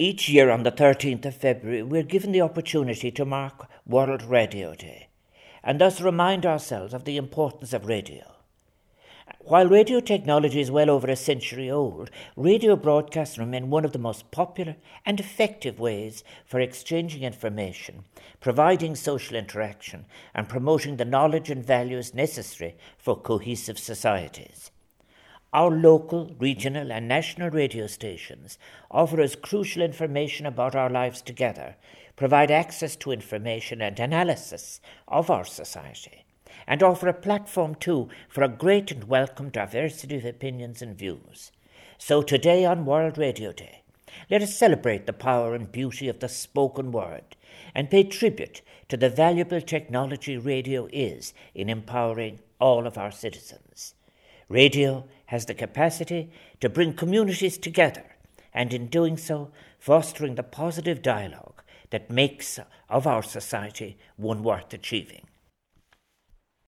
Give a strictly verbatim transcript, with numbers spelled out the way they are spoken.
Each year on the thirteenth of February, we're given the opportunity to mark World Radio Day and thus remind ourselves of the importance of radio. While radio technology is well over a century old, radio broadcasts remain one of the most popular and effective ways for exchanging information, providing social interaction, and promoting the knowledge and values necessary for cohesive societies. Our local, regional and national radio stations offer us crucial information about our lives together, provide access to information and analysis of our society, and offer a platform too for a great and welcome diversity of opinions and views. So today on World Radio Day, let us celebrate the power and beauty of the spoken word and pay tribute to the valuable technology radio is in empowering all of our citizens. Radio has the capacity to bring communities together and in doing so fostering the positive dialogue that makes of our society one worth achieving.